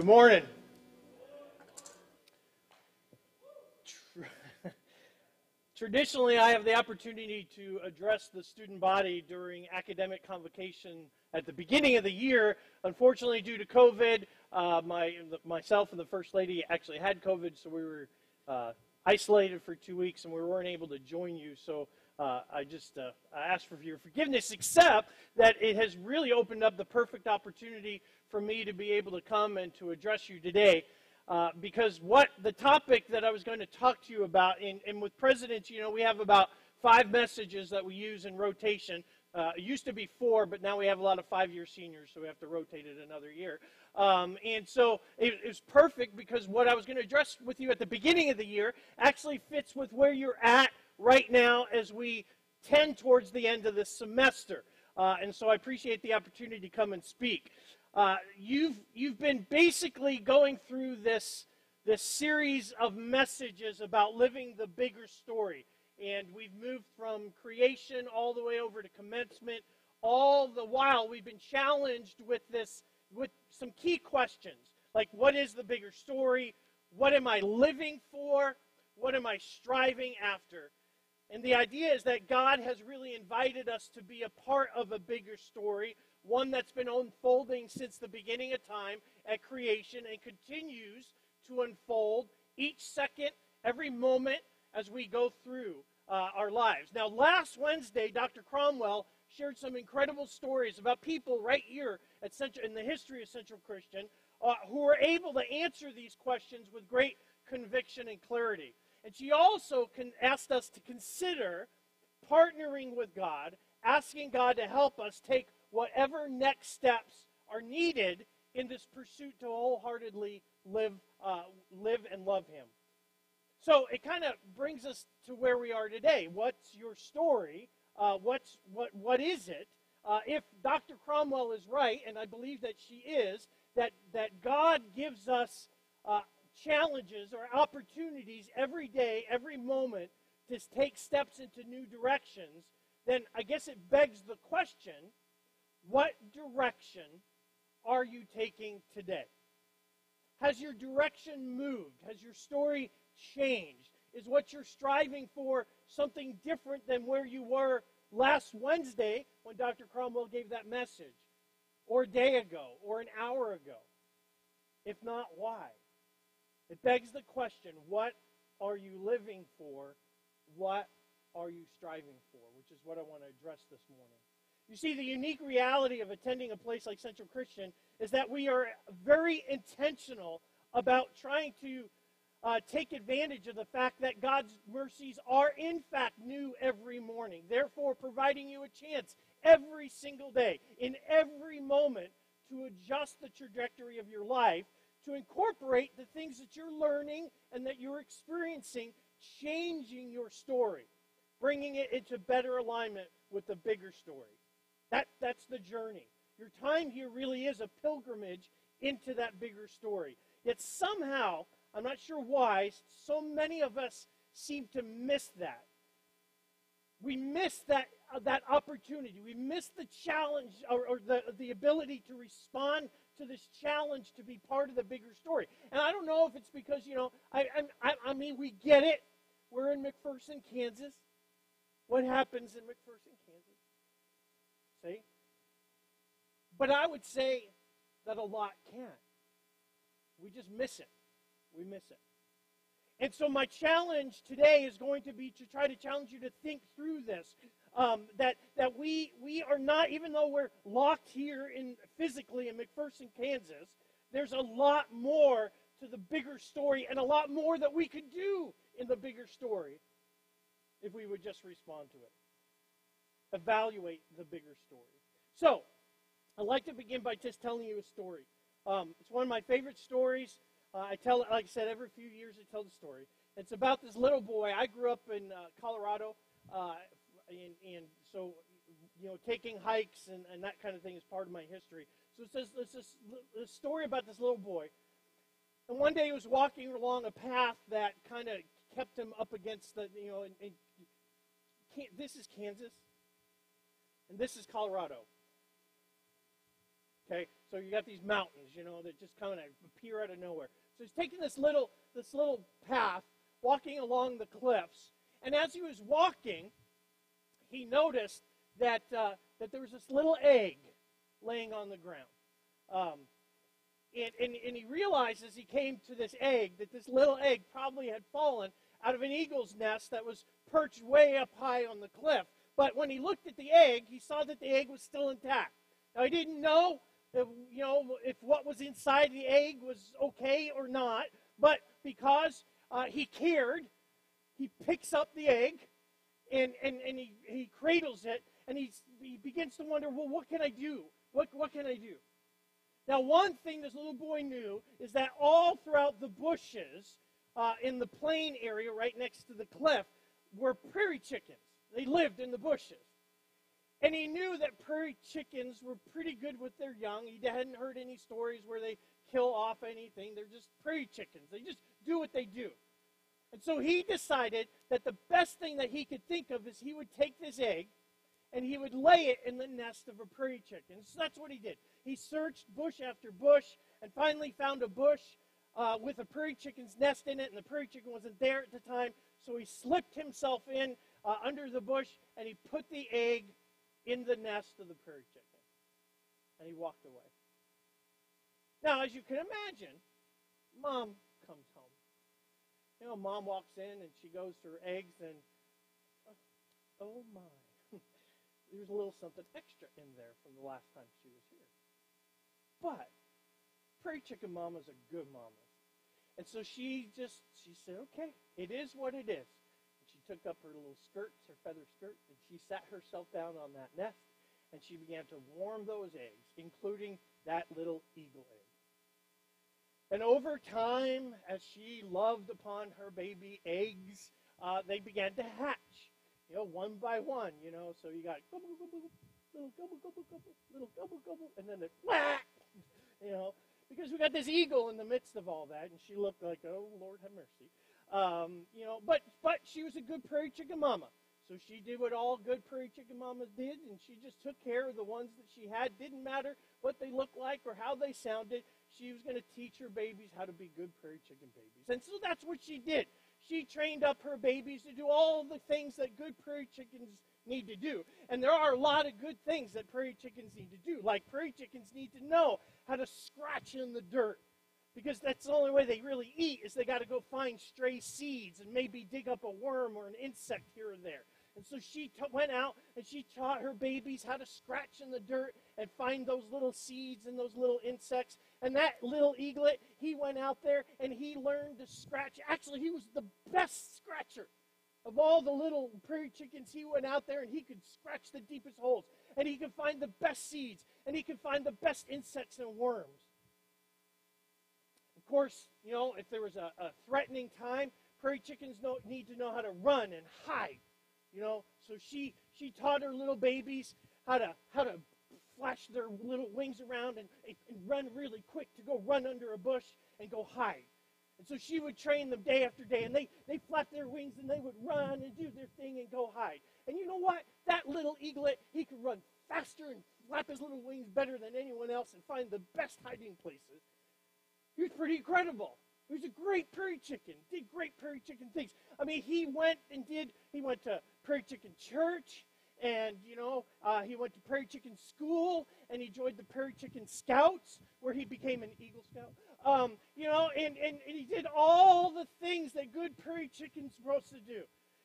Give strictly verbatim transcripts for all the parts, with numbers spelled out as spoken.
Good morning. Traditionally, I have the opportunity to address the student body during academic convocation at the beginning of the year. Unfortunately, due to COVID, uh, my, myself and the First Lady actually had COVID, so we were uh, isolated for two weeks and we weren't able to join you. So uh, I just uh, I ask for your forgiveness, except that it has really opened up the perfect opportunity for me to be able to come and to address you today. Uh, because what the topic that I was going to talk to you about, and, and with presidents, you know, we have about five messages that we use in rotation. Uh, it used to be four, but now we have a lot of five-year seniors, so we have to rotate it another year. Um, and so it, it's perfect because what I was going to address with you at the beginning of the year actually fits with where you're at right now as we tend towards the end of this semester. Uh, and so I appreciate the opportunity to come and speak. Uh, you've, you've been basically going through this, this series of messages about living the bigger story. And we've moved from creation all the way over to commencement. All the while, we've been challenged with this, with some key questions. Like, what is the bigger story? What am I living for? What am I striving after? And the idea is that God has really invited us to be a part of a bigger story, one that's been unfolding since the beginning of time at creation and continues to unfold each second, every moment as we go through uh, our lives. Now, last Wednesday, Doctor Cromwell shared some incredible stories about people right here at Central, in the history of Central Christian uh, who were able to answer these questions with great conviction and clarity. And she also con- asked us to consider partnering with God, asking God to help us take whatever next steps are needed in this pursuit to wholeheartedly live, uh, live and love Him. So it kind of brings us to where we are today. What's your story? Uh, what's what? What is it? Uh, if Doctor Cromwell is right, and I believe that she is, that that God gives us uh, challenges or opportunities every day, every moment to take steps into new directions, then I guess it begs the question: what direction are you taking today? Has your direction moved? Has your story changed? Is what you're striving for something different than where you were last Wednesday when Doctor Cromwell gave that message, or a day ago, or an hour ago? If not, why? It begs the question, what are you living for? What are you striving for? Which is what I want to address this morning. You see, the unique reality of attending a place like Central Christian is that we are very intentional about trying to uh, take advantage of the fact that God's mercies are, in fact, new every morning, therefore providing you a chance every single day, in every moment, to adjust the trajectory of your life, to incorporate the things that you're learning and that you're experiencing, changing your story, bringing it into better alignment with the bigger story. That, that's the journey. Your time here really is a pilgrimage into that bigger story. Yet somehow, I'm not sure why, so many of us seem to miss that. We miss that, uh, that opportunity. We miss the challenge or, or the, the ability to respond to this challenge to be part of the bigger story. And I don't know if it's because, you know, I, I, I mean, we get it. We're in McPherson, Kansas. What happens in McPherson, Kansas? See? But I would say that a lot can. We just miss it. We miss it. And so my challenge today is going to be to try to challenge you to think through this. Um, that that we, we are not, even though we're locked here in physically in McPherson, Kansas, there's a lot more to the bigger story and a lot more that we could do in the bigger story if we would just respond to it. Evaluate the bigger story. So, I'd like to begin by just telling you a story. Um, it's one of my favorite stories. Uh, I tell it, like I said, every few years I tell the story. It's about this little boy. I grew up in uh, Colorado, uh, and, and so, you know, taking hikes and, and that kind of thing is part of my history. So it's this, it's this, this story about this little boy. And one day he was walking along a path that kind of kept him up against the, you know, and, and this is Kansas. And this is Colorado. Okay, So you got these mountains, you know, that just kind of appear out of nowhere. So he's taking this little this little path, walking along the cliffs, and as he was walking, he noticed that uh, that there was this little egg laying on the ground. Um, and, and, and he realized as he came to this egg that this little egg probably had fallen out of an eagle's nest that was perched way up high on the cliff. But when he looked at the egg, he saw that the egg was still intact. Now, he didn't know if, you know, if what was inside the egg was okay or not, but because uh, he cared, he picks up the egg and, and, and he, he cradles it, and he's, he begins to wonder, well, what can I do? What, what can I do? Now, one thing this little boy knew is that all throughout the bushes uh, in the plain area right next to the cliff were prairie chickens. They lived in the bushes. And he knew that prairie chickens were pretty good with their young. He hadn't heard any stories where they kill off anything. They're just prairie chickens. They just do what they do. And so he decided that the best thing that he could think of is he would take this egg and he would lay it in the nest of a prairie chicken. So that's what he did. He searched bush after bush and finally found a bush uh, with a prairie chicken's nest in it, and the prairie chicken wasn't there at the time. So he slipped himself in uh, under the bush, and he put the egg in the nest of the prairie chicken. And he walked away. Now, as you can imagine, Mom comes home. You know, Mom walks in, and she goes to her eggs, and, oh, oh my. There's a little something extra in there from the last time she was here. But prairie chicken mama's a good mama. And so she just, she said, okay, it is what it is. And she took up her little skirts, her feather skirt, and she sat herself down on that nest, and she began to warm those eggs, including that little eagle egg. And over time, as she loved upon her baby eggs, uh, they began to hatch. You know, one by one, you know, so you got gobble, gobble, little gobble, gobble, gobble, little gobble, gobble, and then it whack, you know, because we got this eagle in the midst of all that, and she looked like, oh, Lord have mercy, um, you know, but, but she was a good prairie chicken mama, so she did what all good prairie chicken mamas did, and she just took care of the ones that she had. Didn't matter what they looked like or how they sounded, she was going to teach her babies how to be good prairie chicken babies, and so that's what she did. She trained up her babies to do all the things that good prairie chickens need to do. And there are a lot of good things that prairie chickens need to do. Like prairie chickens need to know how to scratch in the dirt, because that's the only way they really eat, is they got to go find stray seeds and maybe dig up a worm or an insect here and there. And so she t- went out and she taught her babies how to scratch in the dirt and find those little seeds and those little insects. And that little eaglet, he went out there and he learned to scratch. Actually, he was the best scratcher of all the little prairie chickens. He went out there and he could scratch the deepest holes. And he could find the best seeds. And he could find the best insects and worms. Of course, you know, if there was a, a threatening time, prairie chickens know, need to know how to run and hide. You know, so she she taught her little babies how to how to flash their little wings around and, and run really quick to go run under a bush and go hide. And so she would train them day after day, and they they flapped their wings and they would run and do their thing and go hide. And you know what? That little eaglet, he could run faster and flap his little wings better than anyone else and find the best hiding places. He was pretty incredible. He was a great prairie chicken, did great prairie chicken things. I mean, he went and did, he went to prairie chicken church, and, you know, uh, he went to prairie chicken school, and he joined the prairie chicken scouts, where he became an Eagle Scout. Um, you know, and, and, and he did all the things that good prairie chicken's supposed to do.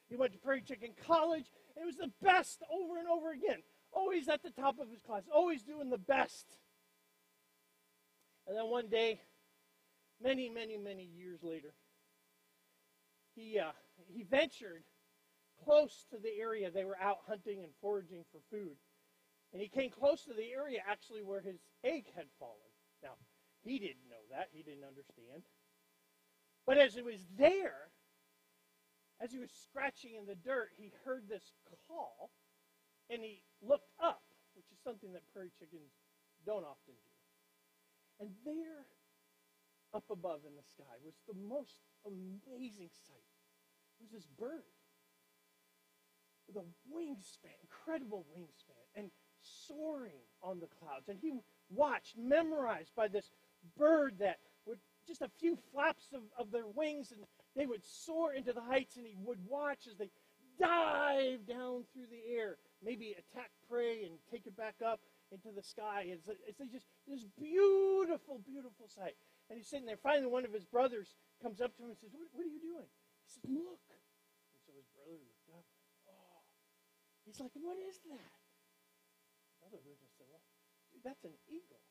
He went to prairie chicken college, and it was the best over and over again. Always at the top of his class, always doing the best. And then one day, Many, many, many years later, he uh, he ventured close to the area they were out hunting and foraging for food. And he came close to the area, actually, where his egg had fallen. Now, he didn't know that. He didn't understand. But as he was there, as he was scratching in the dirt, he heard this call, and he looked up, which is something that prairie chickens don't often do. And there, up above in the sky, was the most amazing sight. It was this bird with a wingspan, incredible wingspan, and soaring on the clouds. And he watched, memorized by this bird that would just a few flaps of, of their wings, and they would soar into the heights, and he would watch as they dive down through the air, maybe attack prey and take it back up into the sky. It's, it's just this beautiful, beautiful sight. And he's sitting there. Finally, one of his brothers comes up to him and says, what, what are you doing? He says, look. And so his brother looked up. Oh. He's like, what is that? The other brother said, well, dude, that's an eagle.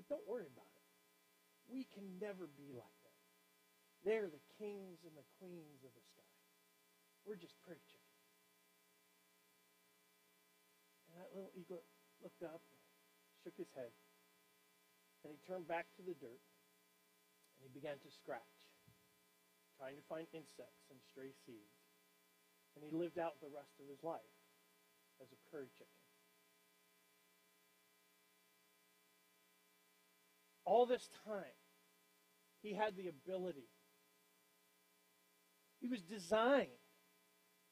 But don't worry about it. We can never be like that. They're the kings and the queens of the sky. We're just prairie chickens. And that little eagle looked up, shook his head, and he turned back to the dirt, and he began to scratch, trying to find insects and stray seeds. And he lived out the rest of his life as a prairie chicken. All this time, he had the ability. He was designed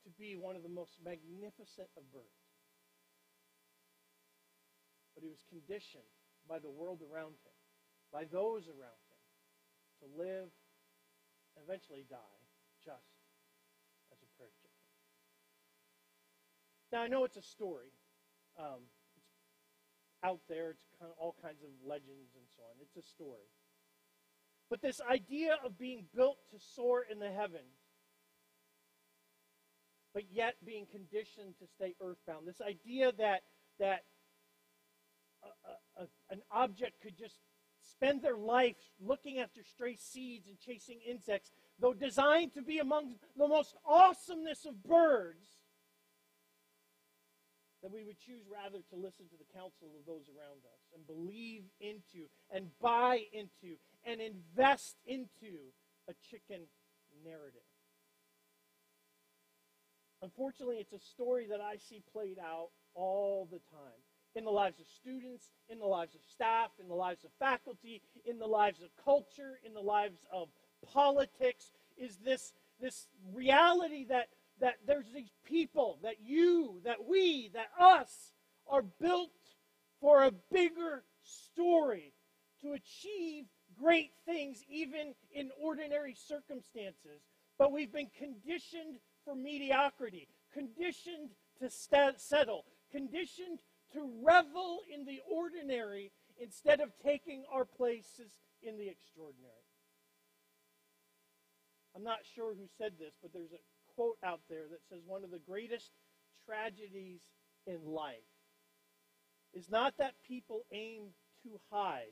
to be one of the most magnificent of birds. But he was conditioned by the world around him, by those around him, to live and eventually die just as a prairie chicken. Now, I know it's a story. Um, it's out there. It's kind of all kinds of legends and so on. It's a story. But this idea of being built to soar in the heavens, but yet being conditioned to stay earthbound, this idea that that a, a, a, an object could just spend their life looking after stray seeds and chasing insects, though designed to be among the most awesomeness of birds, that we would choose rather to listen to the counsel of those around us and believe into and buy into and invest into a chicken narrative. Unfortunately, it's a story that I see played out all the time in the lives of students, in the lives of staff, in the lives of faculty, in the lives of culture, in the lives of politics, is this, this reality that that there's these people, that you, that we, that us, are built for a bigger story, to achieve great things even in ordinary circumstances. But we've been conditioned for mediocrity, conditioned to st- settle, conditioned to revel in the ordinary instead of taking our places in the extraordinary. I'm not sure who said this, but there's a quote out there that says one of the greatest tragedies in life is not that people aim too high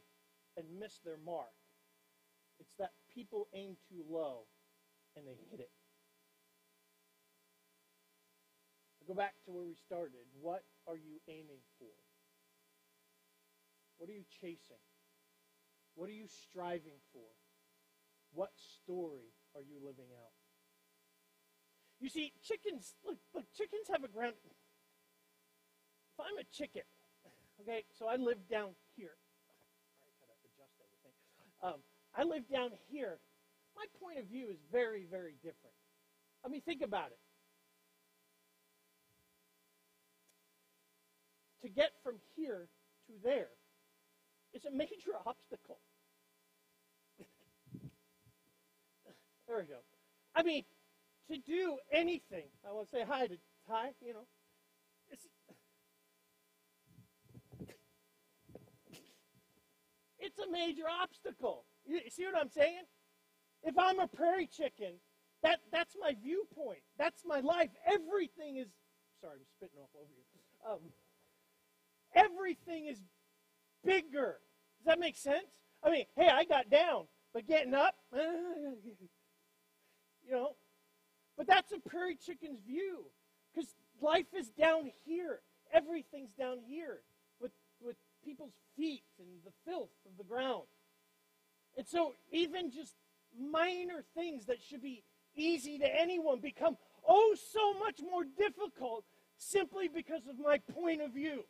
and miss their mark. It's that people aim too low and they hit it. I go back to where we started. What are you aiming for? What are you chasing? What are you striving for? What story are you living out? You see, chickens, look, look, chickens have a ground. If I'm a chicken, okay, so I live down here. I gotta adjust everything. Um, I live down here. My point of view is very, very different. I mean, think about it. To get from here to there is a major obstacle. There we go. I mean, to do anything, I want to say hi to Ty, you know. It's, it's a major obstacle. You see what I'm saying? If I'm a prairie chicken, that, that's my viewpoint. That's my life. Everything is, sorry, I'm spitting all over you. Um, everything is bigger. Does that make sense? I mean, hey, I got down, but getting up, you know. But that's a prairie chicken's view, because life is down here. Everything's down here with, with people's feet and the filth of the ground. And so even just minor things that should be easy to anyone become oh so much more difficult simply because of my point of view.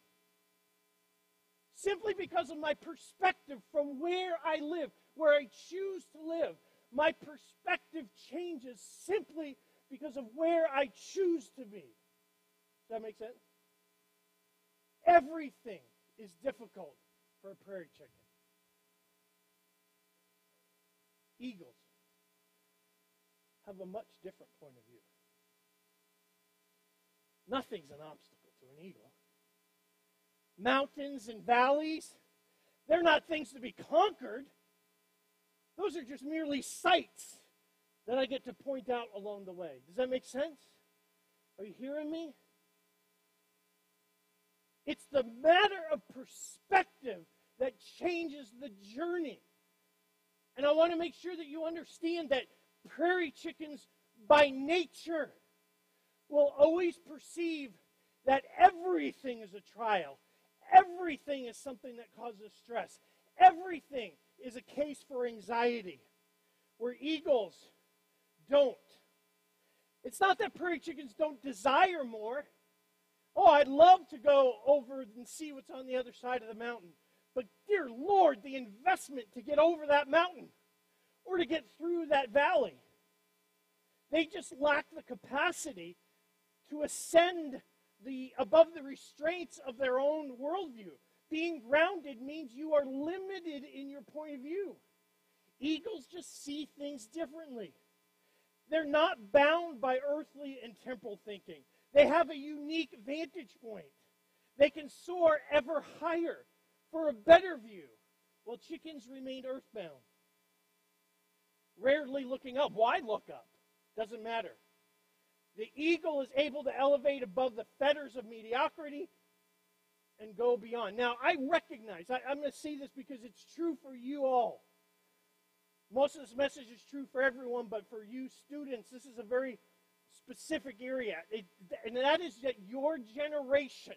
Simply because of my perspective from where I live, where I choose to live. My perspective changes simply because of where I choose to be. Does that make sense? Everything is difficult for a prairie chicken. Eagles have a much different point of view. Nothing's an obstacle to an eagle. Mountains and valleys, they're not things to be conquered. Those are just merely sights that I get to point out along the way. Does that make sense? Are you hearing me? It's the matter of perspective that changes the journey. And I want to make sure that you understand that prairie chickens by nature will always perceive that everything is a trial. Everything is something that causes stress. Everything is a case for anxiety. Where eagles don't. It's not that prairie chickens don't desire more. Oh, I'd love to go over and see what's on the other side of the mountain. But dear Lord, the investment to get over that mountain or to get through that valley. They just lack the capacity to ascend the above the restraints of their own worldview. Being grounded means you are limited in your point of view. Eagles just see things differently. They're not bound by earthly and temporal thinking. They have a unique vantage point. They can soar ever higher for a better view, while chickens remain earthbound. Rarely looking up. Why look up? Doesn't matter. The eagle is able to elevate above the fetters of mediocrity and go beyond. Now, I recognize, I, I'm going to say this because it's true for you all. Most of this message is true for everyone, but for you students, this is a very specific area. It, and that is that your generation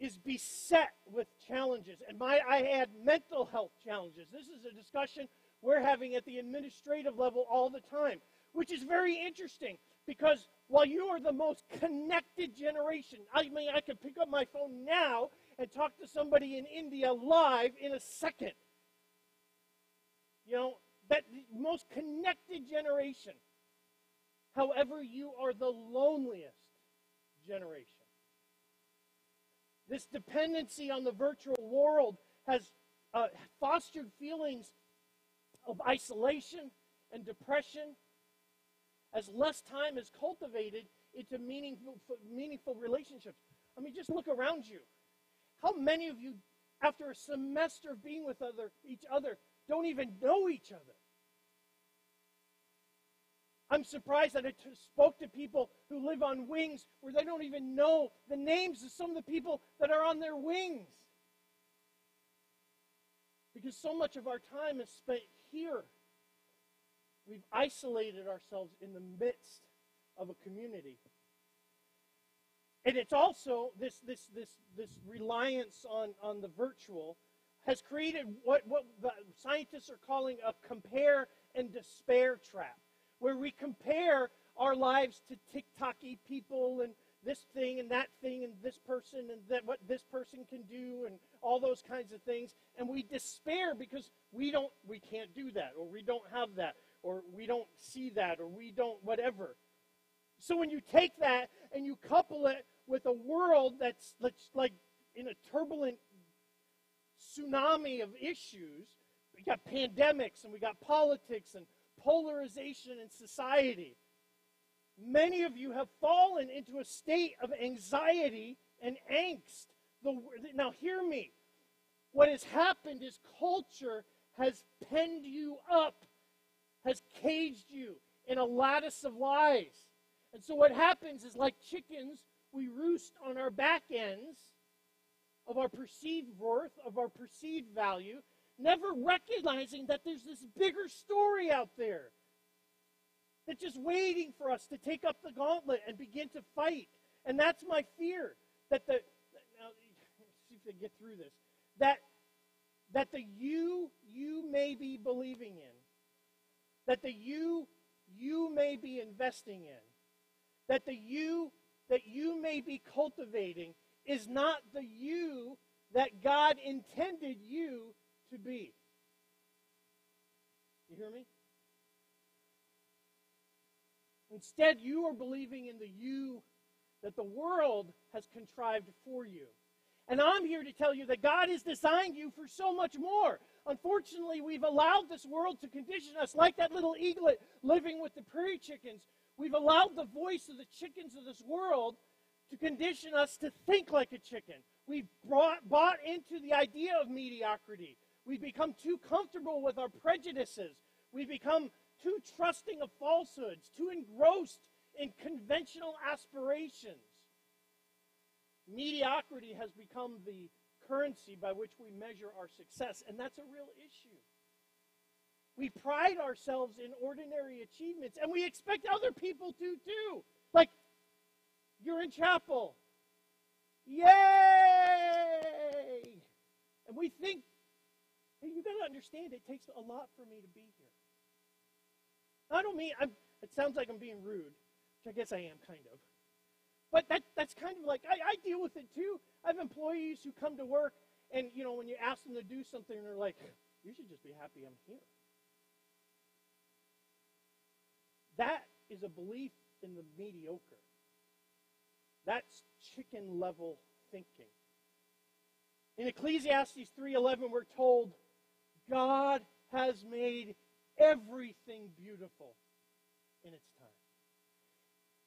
is beset with challenges. And my, I had mental health challenges. This is a discussion we're having at the administrative level all the time, which is very interesting because while you are the most connected generation, I mean, I could pick up my phone now and talk to somebody in India live in a second. You know, that most connected generation. However, you are the loneliest generation. This dependency on the virtual world has uh, fostered feelings of isolation and depression as less time is cultivated into meaningful, meaningful relationships. I mean, just look around you. How many of you, after a semester of being with other, each other, don't even know each other? I'm surprised that I t- spoke to people who live on wings where they don't even know the names of some of the people that are on their wings. Because so much of our time is spent here. We've isolated ourselves in the midst of a community. And it's also this, this, this, this reliance on, on the virtual has created what, what the scientists are calling a compare and despair trap, where we compare our lives to TikTok-y people and this thing and that thing and this person and that what this person can do and all those kinds of things. And we despair because we don't, we can't do that, or we don't have that, or we don't see that, or we don't whatever. So when you take that and you couple it with a world that's, that's like in a turbulent tsunami of issues, we got pandemics and we got politics and polarization in society. Many of you have fallen into a state of anxiety and angst. The, now hear me. What has happened is culture has penned you up, has caged you in a lattice of lies. And so what happens is, like chickens, we roost on our back ends of our perceived worth, of our perceived value, never recognizing that there's this bigger story out there that's just waiting for us to take up the gauntlet and begin to fight. And that's my fear, that the, now, see if they get through this, that, that the you, you may be believing in, that the you, you may be investing in, that the you, that you may be cultivating is not the you that God intended you to be. You hear me? Instead, you are believing in the you that the world has contrived for you. And I'm here to tell you that God has designed you for so much more. Unfortunately, we've allowed this world to condition us like that little eaglet living with the prairie chickens. We've allowed the voice of the chickens of this world to condition us to think like a chicken. We've brought, bought into the idea of mediocrity. We've become too comfortable with our prejudices. We've become too trusting of falsehoods, too engrossed in conventional aspirations. Mediocrity has become the currency by which we measure our success, and that's a real issue. We pride ourselves in ordinary achievements, and we expect other people to too. Like, you're in Chapel. Yay! And we think, hey, you got to understand, it takes a lot for me to be here. I don't mean, I'm, it sounds like I'm being rude, which I guess I am, kind of. But that, that's kind of like, I, I deal with it too. I have employees who come to work, and, you know, when you ask them to do something, they're like, you should just be happy I'm here. That is a belief in the mediocre. That's chicken-level thinking. In Ecclesiastes three eleven, we're told, God has made everything beautiful in its time.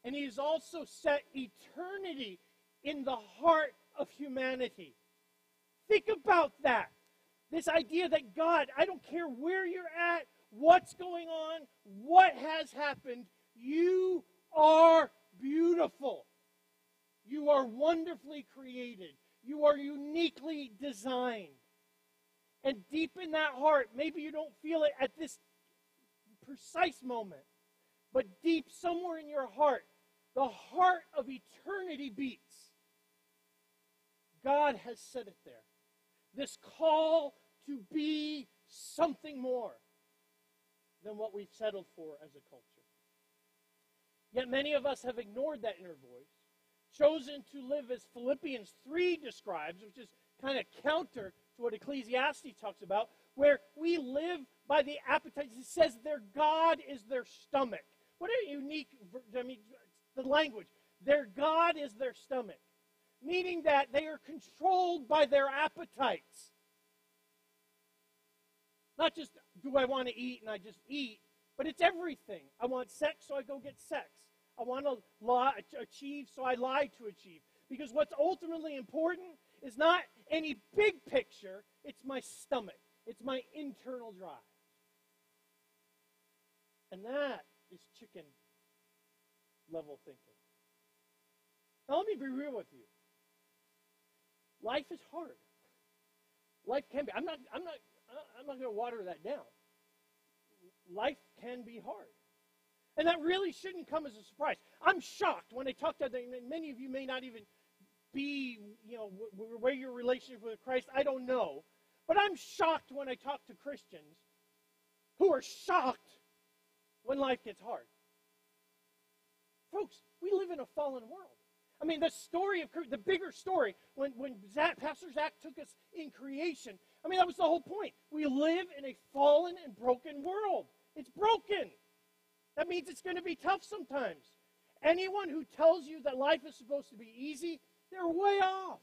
And he has also set eternity in the heart of humanity. Think about that. This idea that God, I don't care where you're at, what's going on, what has happened, you are beautiful. You are wonderfully created. You are uniquely designed. And deep in that heart, maybe you don't feel it at this precise moment, but deep somewhere in your heart, the heart of eternity beats. God has said it there. This call to be something more than what we've settled for as a culture. Yet many of us have ignored that inner voice, chosen to live as Philippians three describes, which is kind of counter to what Ecclesiastes talks about, where we live by the appetites. It says their God is their stomach. What a unique, I mean, the language. Their God is their stomach, meaning that they are controlled by their appetites. Not just, do I want to eat and I just eat, but it's everything. I want sex, so I go get sex. I want to lie, achieve, so I lie to achieve. Because what's ultimately important is not any big picture, it's my stomach. It's my internal drive. And that is chicken-level thinking. Now, let me be real with you. Life is hard. Life can be. I'm not, I'm not, I'm not going to water that down. Life can be hard. And that really shouldn't come as a surprise. I'm shocked when I talk to them. Many of you may not even be, you know, where your relationship with Christ, I don't know. But I'm shocked when I talk to Christians who are shocked when life gets hard. Folks, we live in a fallen world. I mean, the story of, the bigger story, when, when Zach, Pastor Zach took us in creation, I mean, that was the whole point. We live in a fallen and broken world. It's broken. That means it's going to be tough sometimes. Anyone who tells you that life is supposed to be easy, they're way off.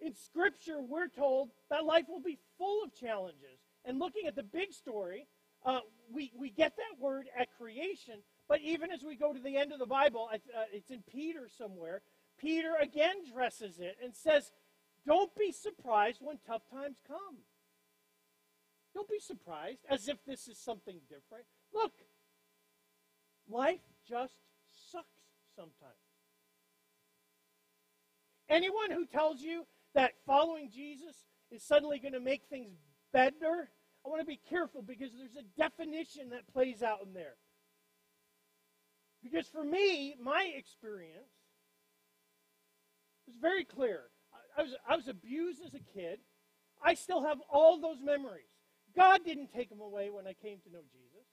In Scripture, we're told that life will be full of challenges. And looking at the big story, uh, we, we get that word at creation. But even as we go to the end of the Bible, uh, it's in Peter somewhere, Peter again dresses it and says, don't be surprised when tough times come. Don't be surprised as if this is something different. Look, life just sucks sometimes. Anyone who tells you that following Jesus is suddenly going to make things better, I want to be careful because there's a definition that plays out in there. Because for me, my experience was very clear. I was, I was abused as a kid. I still have all those memories. God didn't take them away when I came to know Jesus.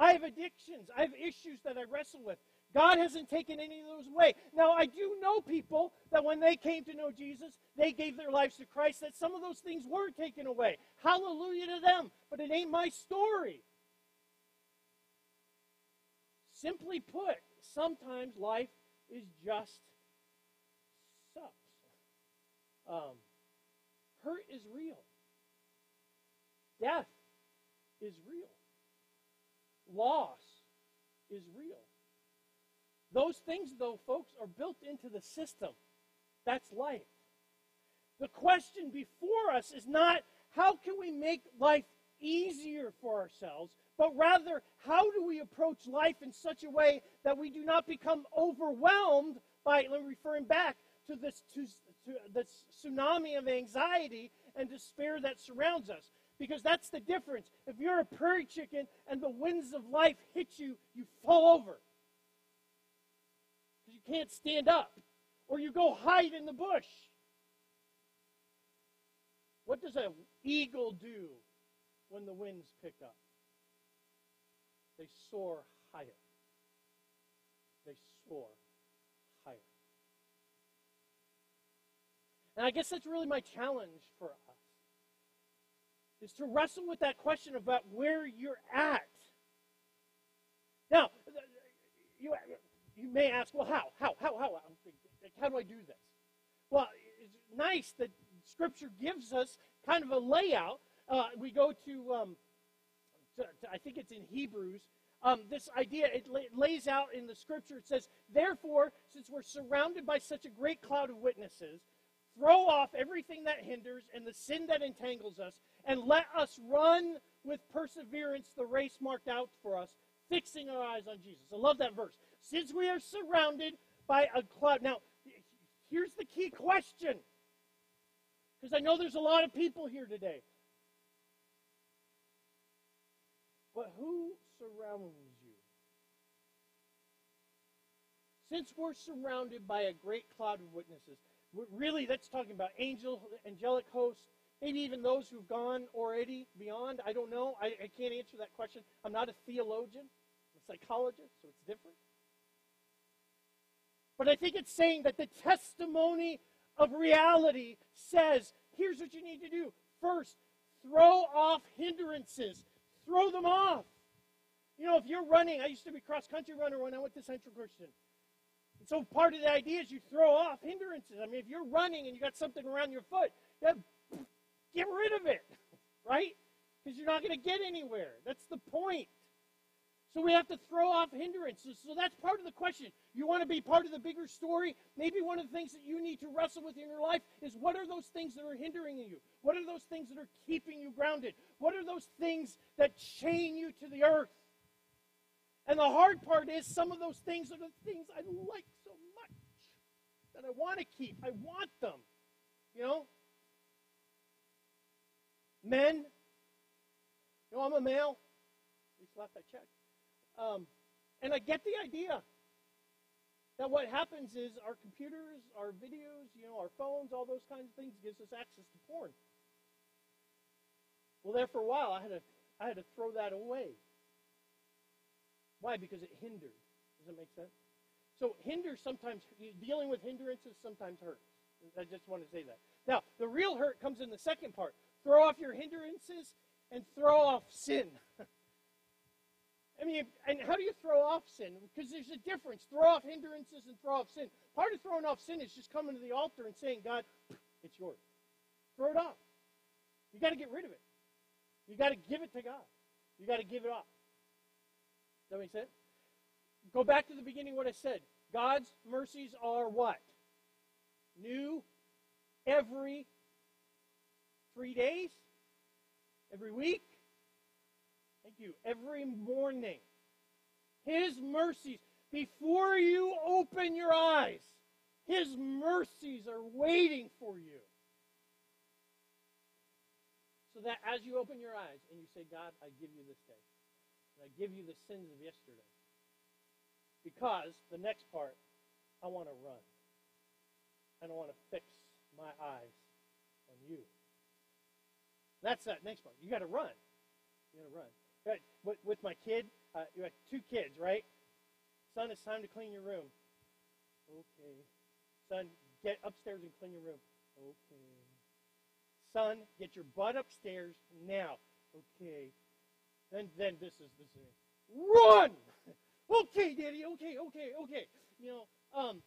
I have addictions. I have issues that I wrestle with. God hasn't taken any of those away. Now, I do know people that when they came to know Jesus, they gave their lives to Christ, that some of those things were taken away. Hallelujah to them, but it ain't my story. Simply put, sometimes life is just sucks. Um, hurt is real. Death is real. Loss is real. Those things, though, folks, are built into the system. That's life. The question before us is not how can we make life easier for ourselves, but rather how do we approach life in such a way that we do not become overwhelmed by, let me refer him back, to this, to, to this tsunami of anxiety and despair that surrounds us. Because that's the difference. If you're a prairie chicken and the winds of life hit you, you fall over. Because you can't stand up. Or you go hide in the bush. What does an eagle do when the winds pick up? They soar higher. They soar higher. And I guess that's really my challenge for us. Is to wrestle with that question about where you're at. Now, you, you may ask, well, how? How? How? How? How do I do this? Well, it's nice that Scripture gives us kind of a layout. Uh, we go to, um, to, to, I think it's in Hebrews, um, this idea, it lay, lays out in the Scripture. It says, therefore, since we're surrounded by such a great cloud of witnesses, throw off everything that hinders and the sin that entangles us, and let us run with perseverance the race marked out for us, fixing our eyes on Jesus. I love that verse. Since we are surrounded by a cloud. Now, here's the key question, because I know there's a lot of people here today. But who surrounds you? Since we're surrounded by a great cloud of witnesses, really, that's talking about angel, angelic hosts, maybe even those who've gone already beyond. I don't know. I, I can't answer that question. I'm not a theologian, I'm a psychologist, so it's different. But I think it's saying that the testimony of reality says, here's what you need to do. First, throw off hindrances. Throw them off. You know, if you're running, I used to be a cross-country runner when I went to Central Christian. And so part of the idea is you throw off hindrances. I mean, if you're running and you got something around your foot, you have, get rid of it, right? Because you're not going to get anywhere. That's the point. So we have to throw off hindrances. So that's part of the question. You want to be part of the bigger story? Maybe one of the things that you need to wrestle with in your life is what are those things that are hindering you? What are those things that are keeping you grounded? What are those things that chain you to the earth? And the hard part is some of those things are the things I like so much that I want to keep. I want them, you know? Men, you know, I'm a male. At least last I checked. Um, and I get the idea that what happens is our computers, our videos, you know, our phones, all those kinds of things gives us access to porn. Well, there for a while, I had to, I had to throw that away. Why? Because it hindered. Does that make sense? So hinder sometimes, dealing with hindrances sometimes hurts. I just want to say that. Now, the real hurt comes in the second part. Throw off your hindrances and throw off sin. I mean, and how do you throw off sin? Because there's a difference. Throw off hindrances and throw off sin. Part of throwing off sin is just coming to the altar and saying, God, it's yours. Throw it off. You got to get rid of it. You got to give it to God. You got to give it off. Does that make sense? Go back to the beginning what I said. God's mercies are what? New every three days? Every week? Thank you. Every morning. His mercies. Before you open your eyes, His mercies are waiting for you. So that as you open your eyes and you say, God, I give you this day. And I give you the sins of yesterday. Because, the next part, I want to run. And I want to fix my eyes on you. That's that next part. You got to run. You got to run. With my kid, uh, you have two kids, right? Son, it's time to clean your room. Okay. Son, get upstairs and clean your room. Okay. Son, get your butt upstairs now. Okay. Then, then this is the same. Run! Okay, Daddy. Okay, okay, okay. You know, Um,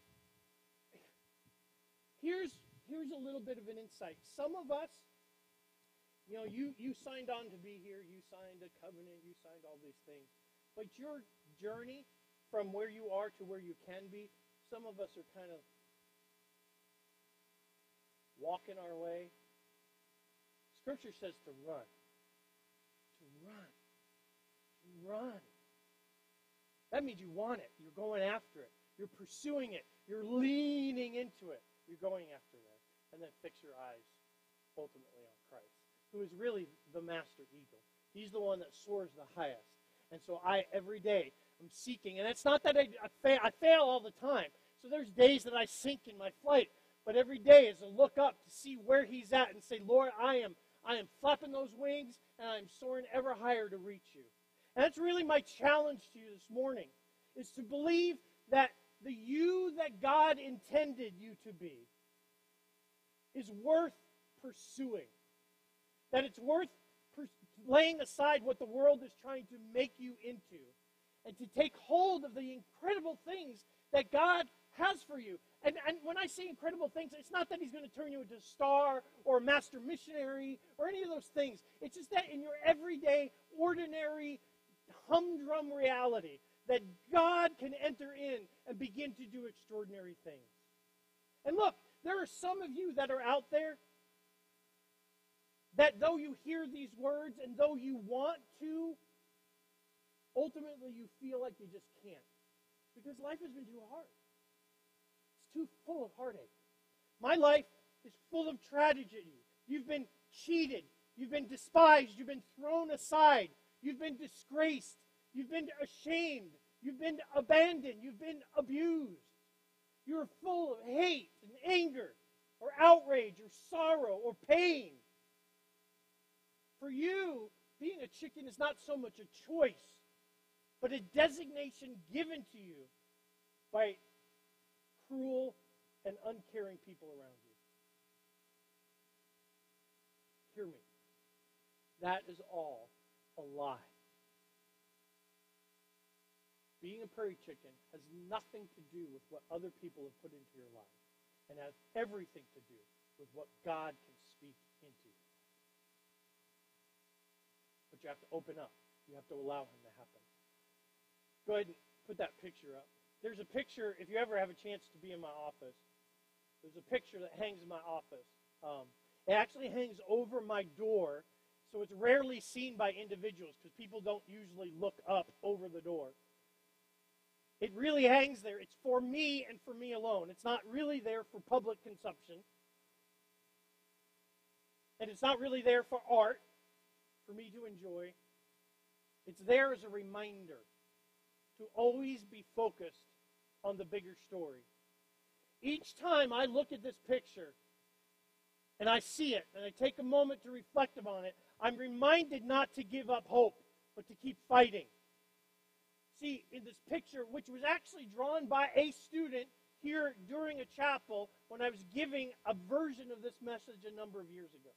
here's here's a little bit of an insight. Some of us, you know, you, you signed on to be here. You signed a covenant. You signed all these things. But your journey from where you are to where you can be, some of us are kind of walking our way. Scripture says to run. To run. To run. That means you want it. You're going after it. You're pursuing it. You're leaning into it. You're going after that. And then fix your eyes ultimately on Christ, who is really the master eagle. He's the one that soars the highest. And so I, every day, I'm seeking. And it's not that I, I, fail, I fail all the time. So there's days that I sink in my flight. But every day is to look up to see where he's at and say, Lord, I am, I am flapping those wings and I'm soaring ever higher to reach you. And that's really my challenge to you this morning, is to believe that the you that God intended you to be is worth pursuing. That it's worth laying aside what the world is trying to make you into and to take hold of the incredible things that God has for you. And, and when I say incredible things, it's not that he's going to turn you into a star or a master missionary or any of those things. It's just that in your everyday, ordinary, humdrum reality, that God can enter in and begin to do extraordinary things. And look, there are some of you that are out there that though you hear these words and though you want to, ultimately you feel like you just can't. Because life has been too hard. It's too full of heartache. My life is full of tragedy. You've been cheated. You've been despised. You've been thrown aside. You've been disgraced. You've been ashamed. You've been abandoned. You've been abused. You're full of hate and anger or outrage or sorrow or pain. For you, being a chicken is not so much a choice, but a designation given to you by cruel and uncaring people around you. Hear me. That is all a lie. Being a prairie chicken has nothing to do with what other people have put into your life, and has everything to do with what God can speak into you. But you have to open up. You have to allow him to happen. Go ahead and put that picture up. There's a picture, if you ever have a chance to be in my office, there's a picture that hangs in my office. Um, it actually hangs over my door, so it's rarely seen by individuals because people don't usually look up over the door. It really hangs there. It's for me and for me alone. It's not really there for public consumption. And it's not really there for art, for me to enjoy. It's there as a reminder to always be focused on the bigger story. Each time I look at this picture and I see it and I take a moment to reflect upon it, I'm reminded not to give up hope, but to keep fighting. See, in this picture, which was actually drawn by a student here during a chapel when I was giving a version of this message a number of years ago.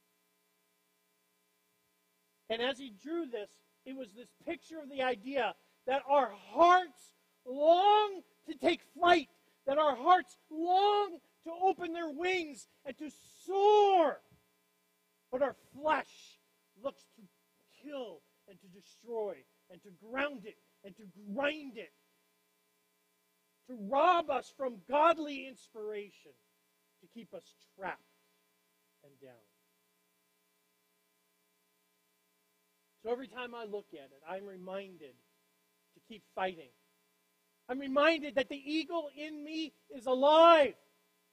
And as he drew this, it was this picture of the idea that our hearts long to take flight, that our hearts long to open their wings and to soar. But our flesh looks to kill and to destroy and to ground it and to grind it, to rob us from godly inspiration, to keep us trapped and down. So every time I look at it, I'm reminded to keep fighting. I'm reminded that the eagle in me is alive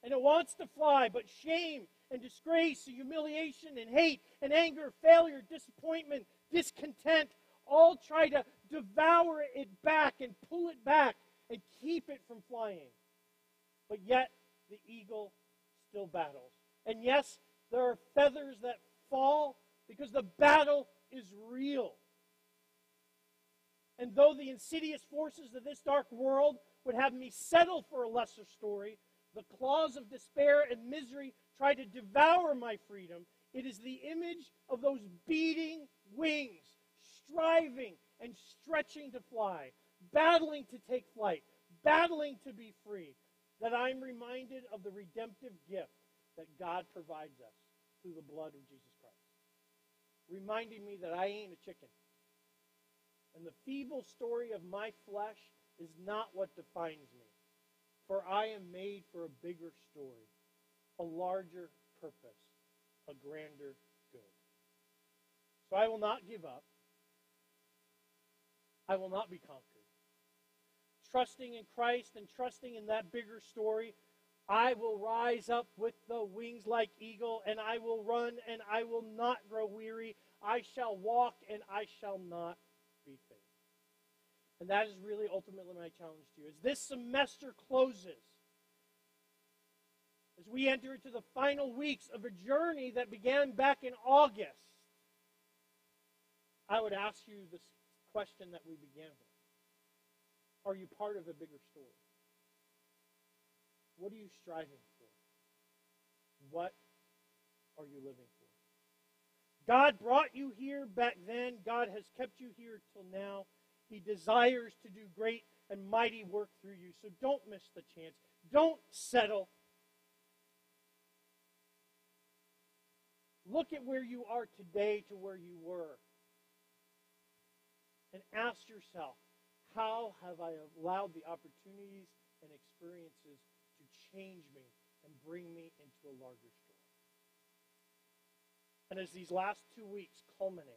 and it wants to fly, but shame and disgrace and humiliation and hate and anger, failure, disappointment, discontent, all try to devour it back and pull it back and keep it from flying. But yet, the eagle still battles. And yes, there are feathers that fall because the battle is real. And though the insidious forces of this dark world would have me settle for a lesser story, the claws of despair and misery try to devour my freedom. It is the image of those beating wings, striving and stretching to fly, battling to take flight, battling to be free, that I'm reminded of the redemptive gift that God provides us through the blood of Jesus Christ. Reminding me that I ain't a chicken. And the feeble story of my flesh is not what defines me. For I am made for a bigger story, a larger purpose, a grander good. So I will not give up. I will not be conquered. Trusting in Christ and trusting in that bigger story, I will rise up with the wings like eagle, and I will run, and I will not grow weary. I shall walk, and I shall not be faint. And that is really ultimately my challenge to you. As this semester closes, as we enter into the final weeks of a journey that began back in August, I would ask you this question that we began with. Are you part of a bigger story? What are you striving for? What are you living for? God brought you here back then. God has kept you here till now. He desires to do great and mighty work through you. So don't miss the chance. Don't settle. Look at where you are today to where you were. And ask yourself, how have I allowed the opportunities and experiences to change me and bring me into a larger story? And as these last two weeks culminate,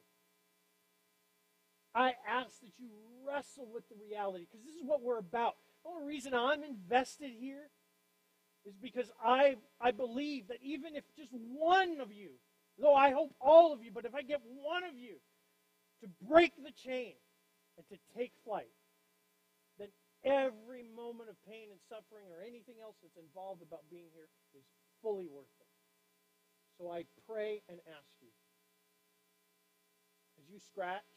I ask that you wrestle with the reality, because this is what we're about. The only reason I'm invested here is because I, I believe that even if just one of you, though I hope all of you, but if I get one of you to break the chain and to take flight, then every moment of pain and suffering or anything else that's involved about being here is fully worth it. So I pray and ask you, as you scratch,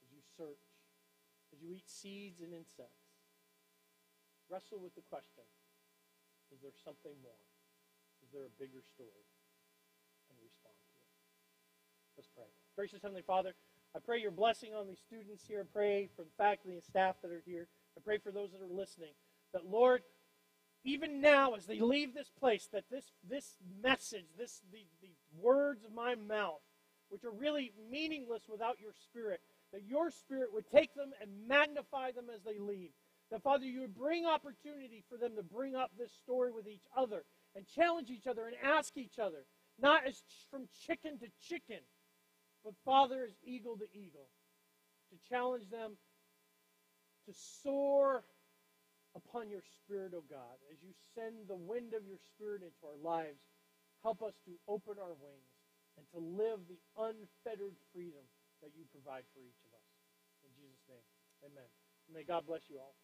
as you search, as you eat seeds and insects, wrestle with the question, is there something more? Is there a bigger story? And respond to it. Let's pray. Gracious Heavenly Father, I pray your blessing on the students here. I pray for the faculty and staff that are here. I pray for those that are listening. That, Lord, even now as they leave this place, that this, this message, this the, the words of my mouth, which are really meaningless without your Spirit, that your Spirit would take them and magnify them as they leave. That, Father, you would bring opportunity for them to bring up this story with each other and challenge each other and ask each other, not as from chicken to chicken, but Father, is eagle to eagle, to challenge them to soar upon your Spirit, O God. As you send the wind of your Spirit into our lives, help us to open our wings and to live the unfettered freedom that you provide for each of us. In Jesus' name, amen. May God bless you all.